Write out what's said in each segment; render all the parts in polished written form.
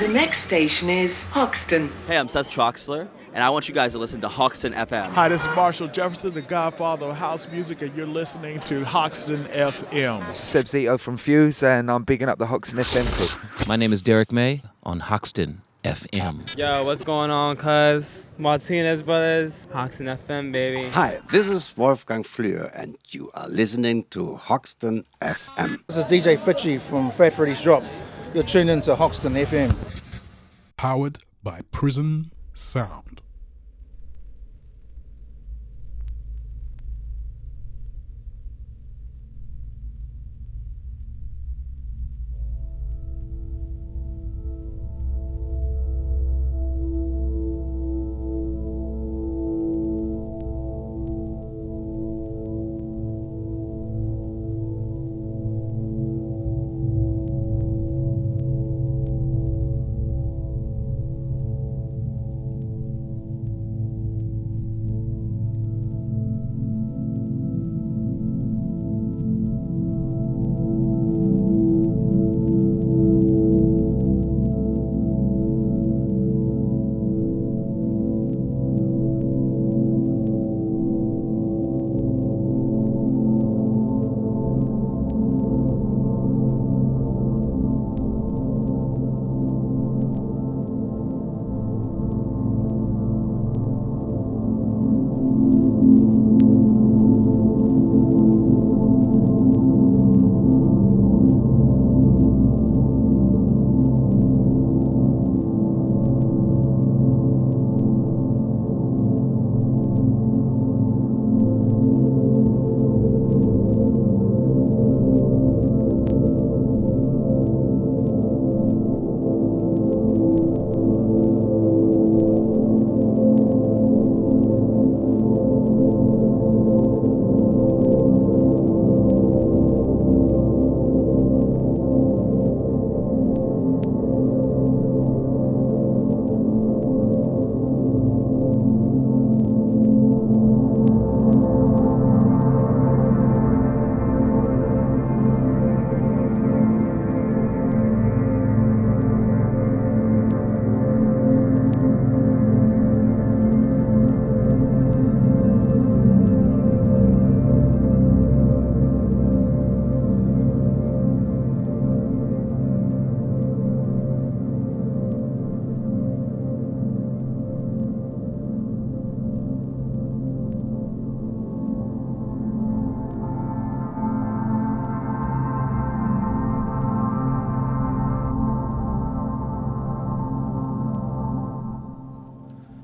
The next station is Hoxton. Hey, I'm Seth Troxler, and I want you guys to listen to Hoxton FM. Hi, this is Marshall Jefferson, the godfather of house music, and you're listening to Hoxton FM. This is Seb Zito from Fuse, and I'm bigging up the Hoxton FM crew. My name is Derek May on Hoxton FM. Yo, what's going on, cuz? Martinez Brothers, Hoxton FM, baby. Hi, this is Wolfgang Flüer, and you are listening to Hoxton FM. This is DJ Fitchie from Fat Freddy's Drop. You're tuned into Hoxton FM. Powered by Prison Sound.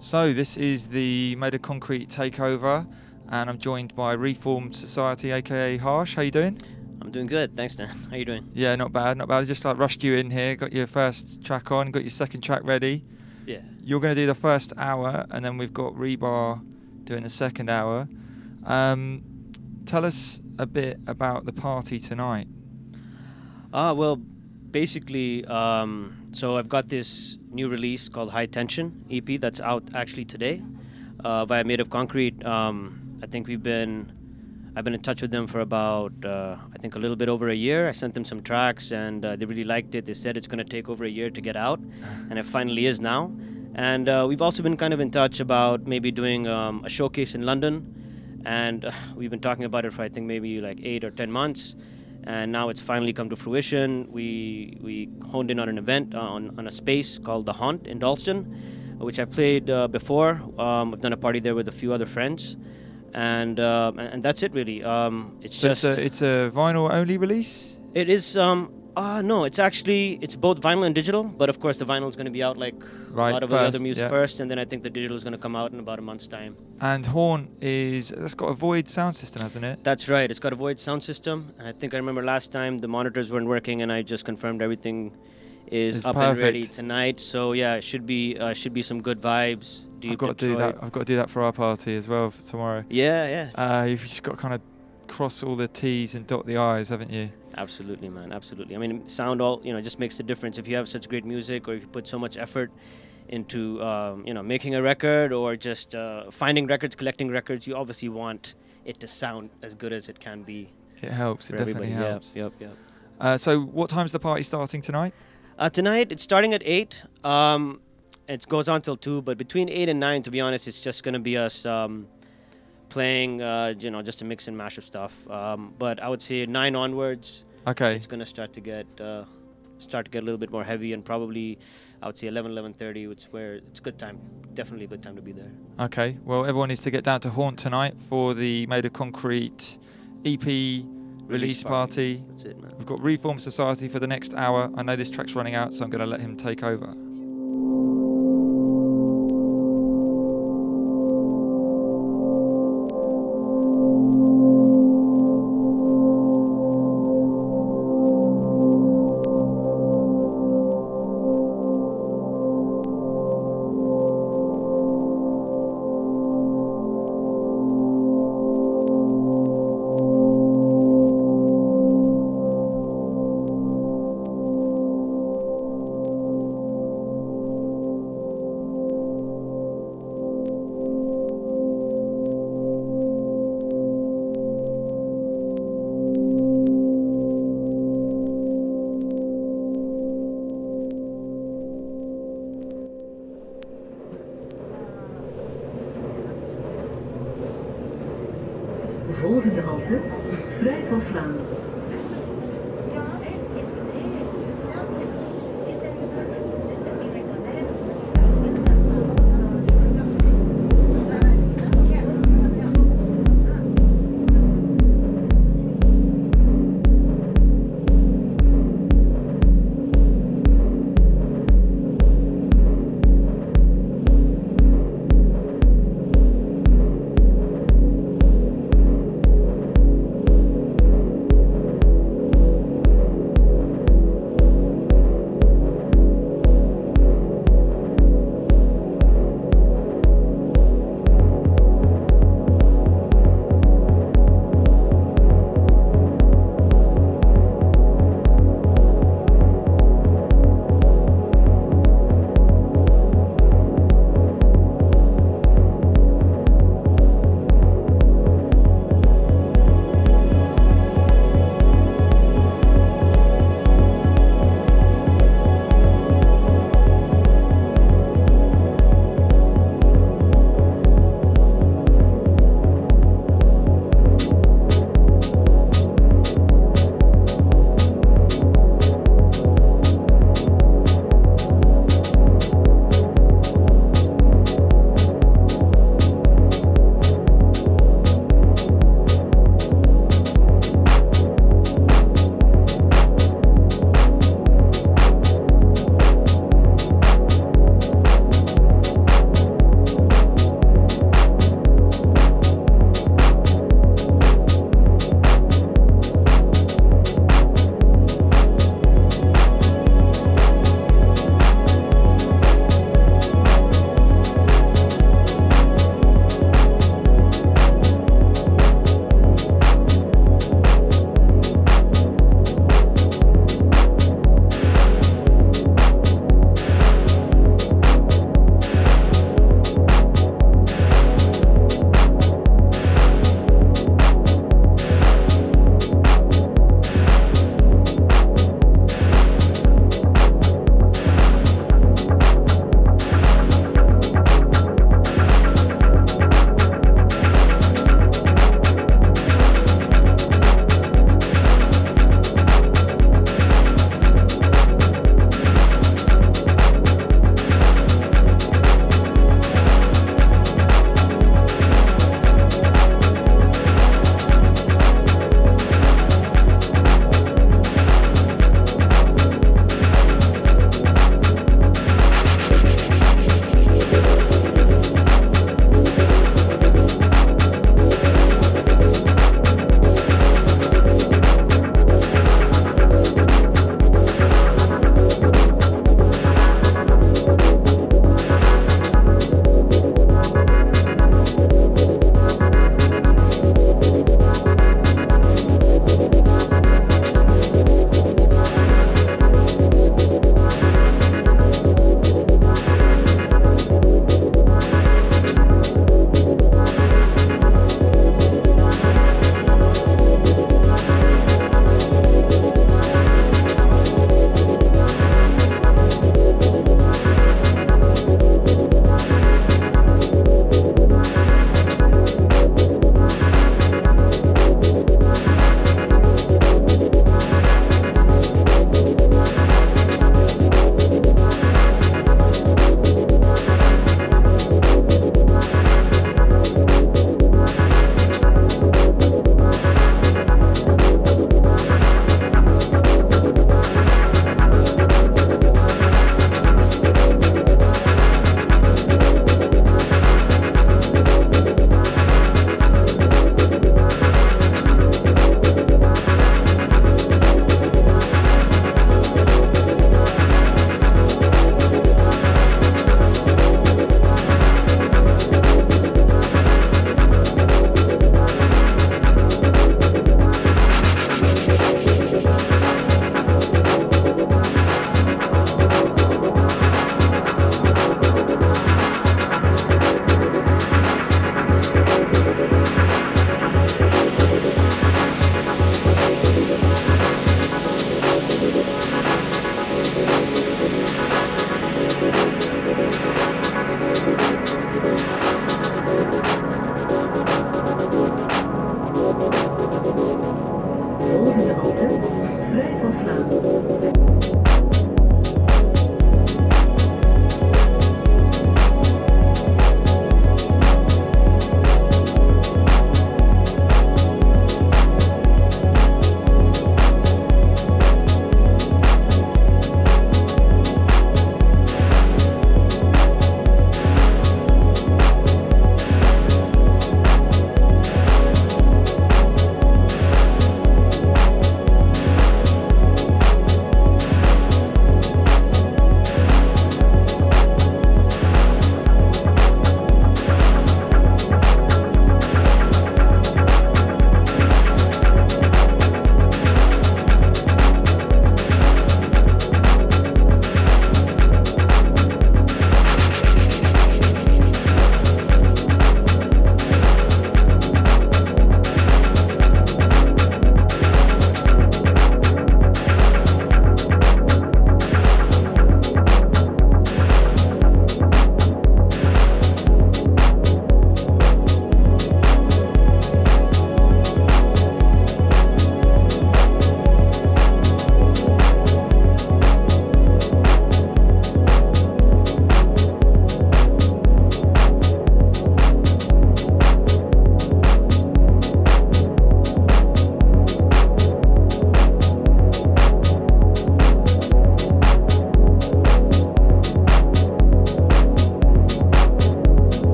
So this is the Made of Concrete takeover, and I'm joined by Reformed Society, aka Harsh. How you doing? I'm doing good, thanks Dan. How you doing? Yeah, not bad, not bad. I just like rushed you in here, got your first track on, got your second track ready. Yeah. You're going to do the first hour, and then we've got Rebar doing the second hour. Tell us a bit about the party tonight. Well, basically, so I've got this new release called High Tension EP that's out actually today via Made of Concrete. I think I've been in touch with them for about I think a little bit over a year. I sent them some tracks, and they really liked it. They said it's going to take over a year to get out, and it finally is now. And we've also been kind of in touch about maybe doing a showcase in London, and we've been talking about it for I think maybe like 8 or 10 months. And now it's finally come to fruition. We honed in on an event on a space called The Haunt in Dalston, which I've played before. I've done a party there with a few other friends, and that's it really. It's a vinyl only release. It is. No, it's both vinyl and digital. But of course, the vinyl is going to be out like a lot of the other music first, and then I think the digital is going to come out in about a month's time. And Horn that's got a void sound system, hasn't it? That's right. It's got a void sound system, and I think I remember last time the monitors weren't working, and I just confirmed everything is up perfect and ready tonight. So yeah, it should be some good vibes. I've got to do that for our party as well for tomorrow. Yeah, yeah. You've just got to kind of cross all the T's and dot the I's, haven't you? Absolutely, man. Absolutely. I mean, sound just makes the difference. If you have such great music, or if you put so much effort into, making a record, or just finding records, collecting records, you obviously want it to sound as good as it can be. It helps. It definitely helps. Yep. So what time's the party starting tonight? Tonight, it's starting at 8. It goes on till 2, but between 8 and 9, to be honest, it's just going to be us playing, just a mix and mash of stuff. But I would say 9 onwards, okay, it's going to start to get a little bit more heavy, and probably I would say 11:30, which is where it's a good time, definitely a good time to be there. Okay, well, everyone needs to get down to Haunt tonight for the Made of Concrete EP release party. That's it, man. We've got Reformed Society for the next hour. I know this track's running out, so I'm going to let him take over.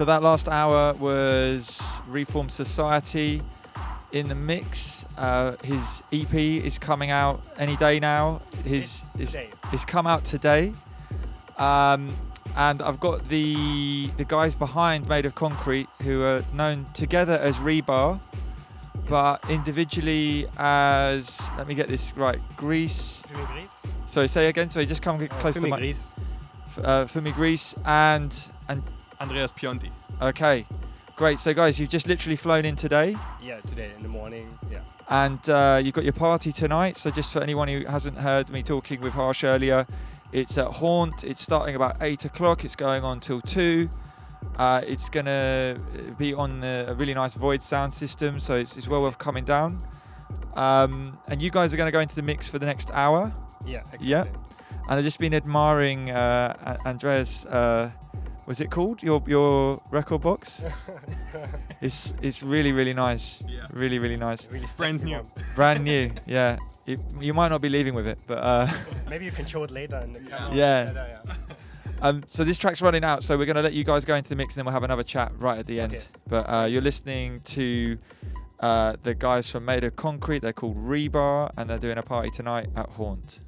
So that last hour was Reformed Society in the mix. His EP is coming out any day now. It's come out today. And I've got the guys behind Made of Concrete, who are known together as Rebar, but individually as, let me get this right, Grise. Fumée Grise. Sorry, say again. Sorry, just come close to the mic. Fumée Grise. Fumée Grise and Andreas Pionti. Okay, great. So guys, you've just literally flown in today. Yeah, today in the morning. Yeah. And you've got your party tonight. So just for anyone who hasn't heard me talking with Harsh earlier, it's at Haunt. It's starting about 8 o'clock. It's going on till 2. It's gonna be on a really nice void sound system, so it's well worth coming down. And you guys are gonna go into the mix for the next hour. Yeah. Exactly. Yeah. And I've just been admiring Andreas. Was it called your record box? It's really, really nice. Yeah. Really, really nice. Really brand new. Brand new. Yeah. You might not be leaving with it, but maybe you can show it later in the camera. Yeah. So this track's running out, so we're going to let you guys go into the mix and then we'll have another chat right at the end. Okay. But you're listening to the guys from Made of Concrete. They're called Rebar and they're doing a party tonight at Haunt.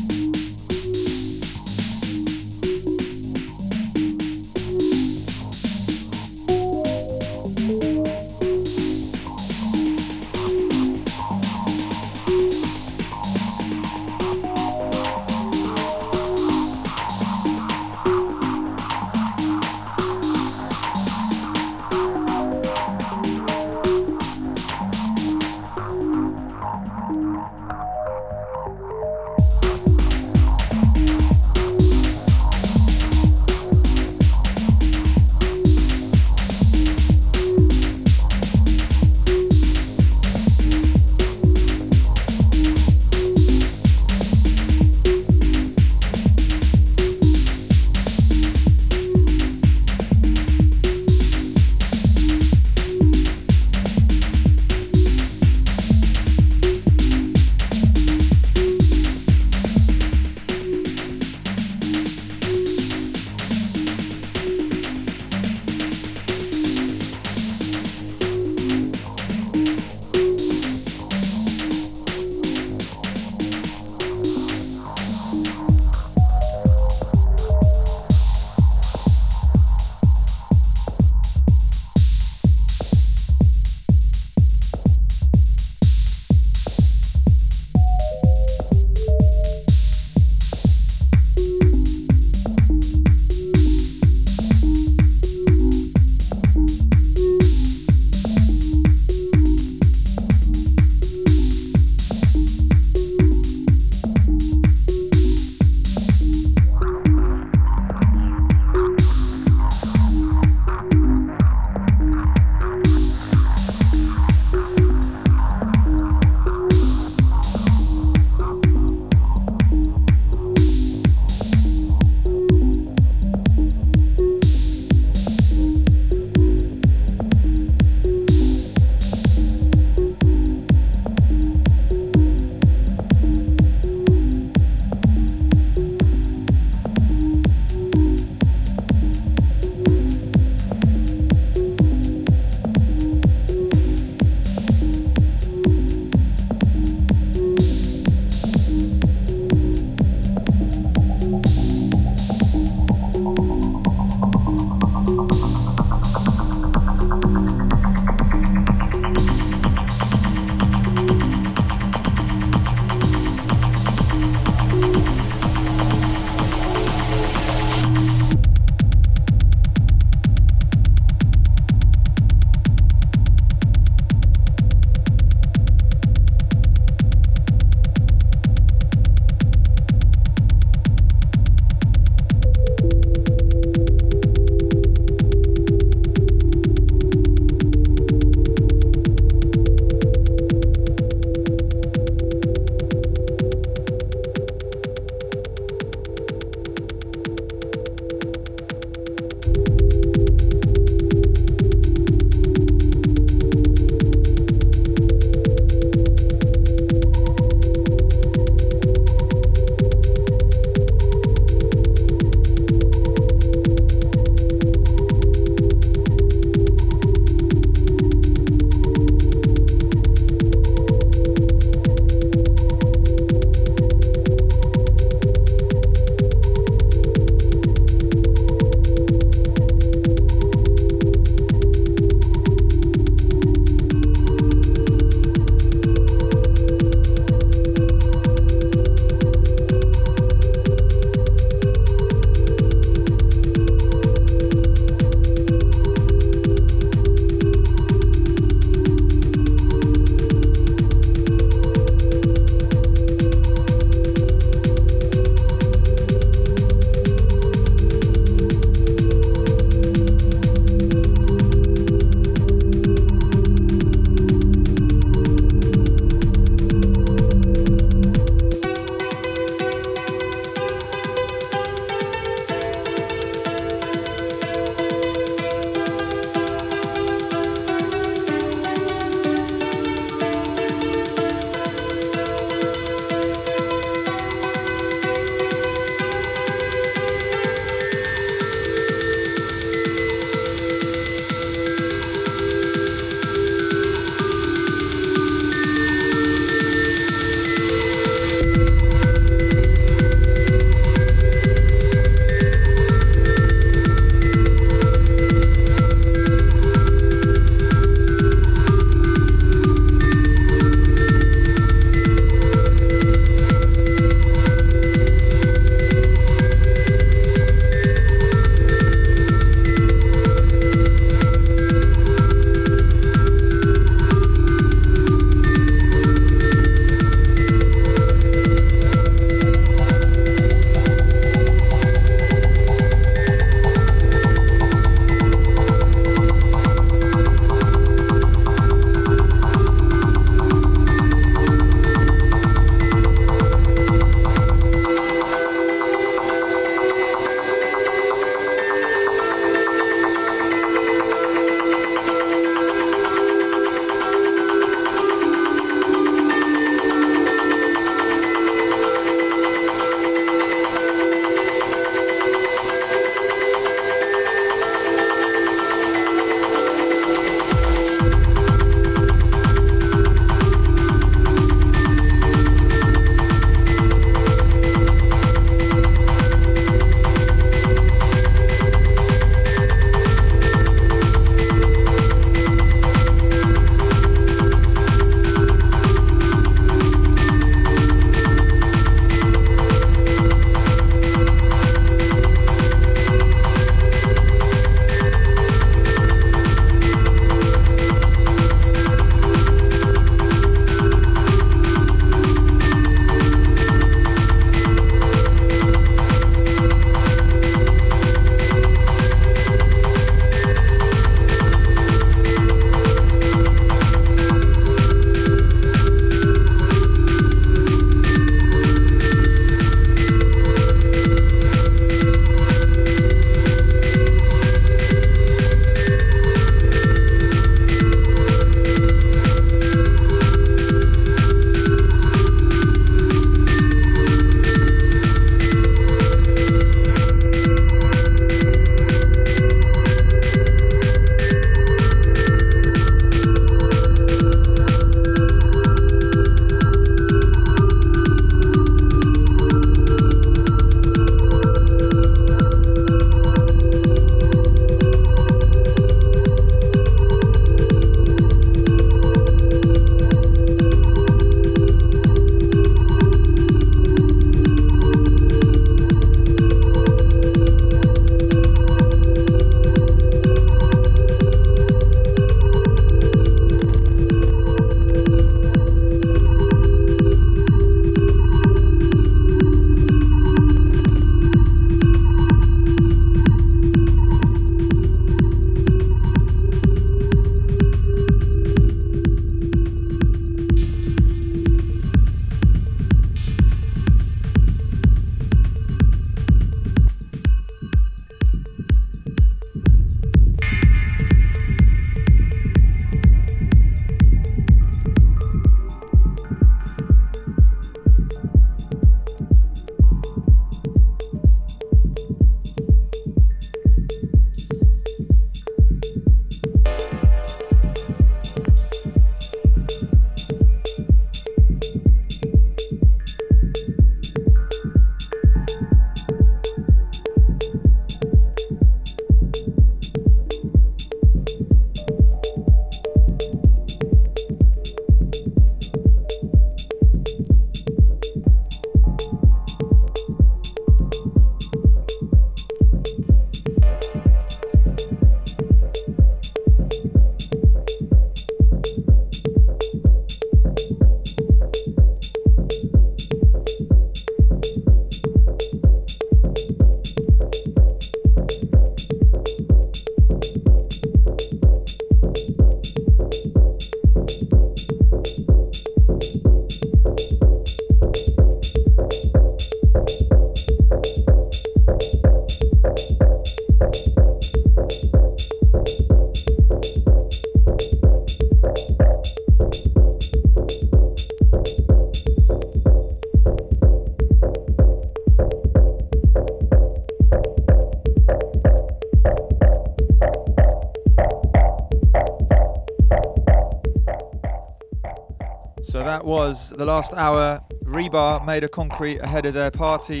So that was the last hour. Rebar, Made of Concrete, ahead of their party,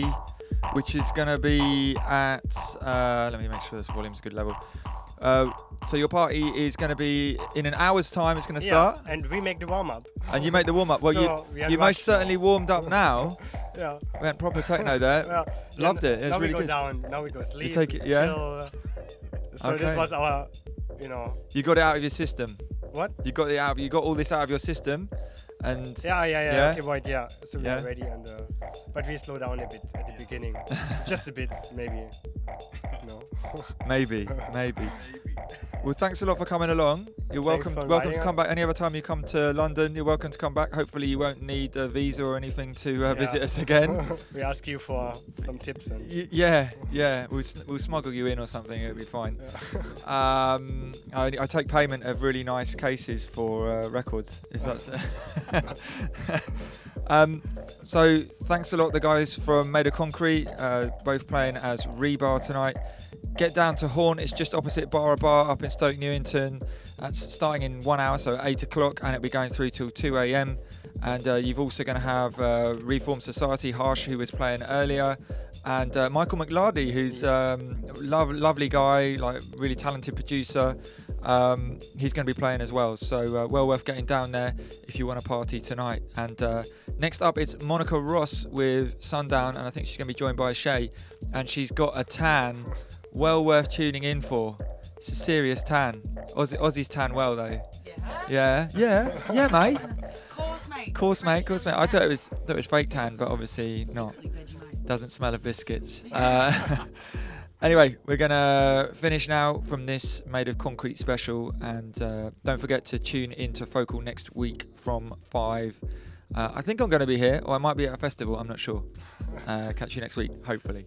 which is going to be at, let me make sure this volume's a good level. So your party is going to be in an hour's time. It's going to start, and we make the warm up. And you make the warm up. Well, so you most certainly warmed up now. Yeah. Went proper techno there. Well, loved it. It's really good. Now we go down. Now we go sleep. You take it. Yeah. So okay. This was our, you know. You got it out of your system. What? You got it out. You got all this out of your system, and. Yeah. Okay, right. Yeah. So we're ready, and but we slow down a bit at the beginning, just a bit, maybe. No. Maybe. Well, thanks a lot for coming along. You're welcome to come back any other time you come to London. You're welcome to come back. Hopefully you won't need a visa or anything to visit us again. We ask you for some tips. And we'll smuggle you in or something. It'll be fine. Yeah. I take payment of really nice cases for records, if that's. So thanks a lot, the guys from Made of Concrete, both playing as Rebar tonight. Get down to Haunt, it's just opposite Barra Bar up in Stoke Newington. That's starting in 1 hour, so 8 o'clock, and it'll be going through till 2 a.m. And you've also going to have Reformed Society, Harsh, who was playing earlier, and Michael McLardy, who's lovely guy, like really talented producer. He's going to be playing as well, so well worth getting down there if you want to party tonight. And next up, it's Monica Ross with Sundown, and I think she's going to be joined by Shay, and she's got a tan. Well worth tuning in for. It's a serious tan. Aussies tan well though. Yeah, mate. Course, mate. I thought it was fake tan, but obviously not. Doesn't smell of biscuits. Anyway, we're gonna finish now from this Made of Concrete special, and don't forget to tune into Focal next week from 5. I think I'm going to be here, or I might be at a festival. I'm not sure. Catch you next week, hopefully.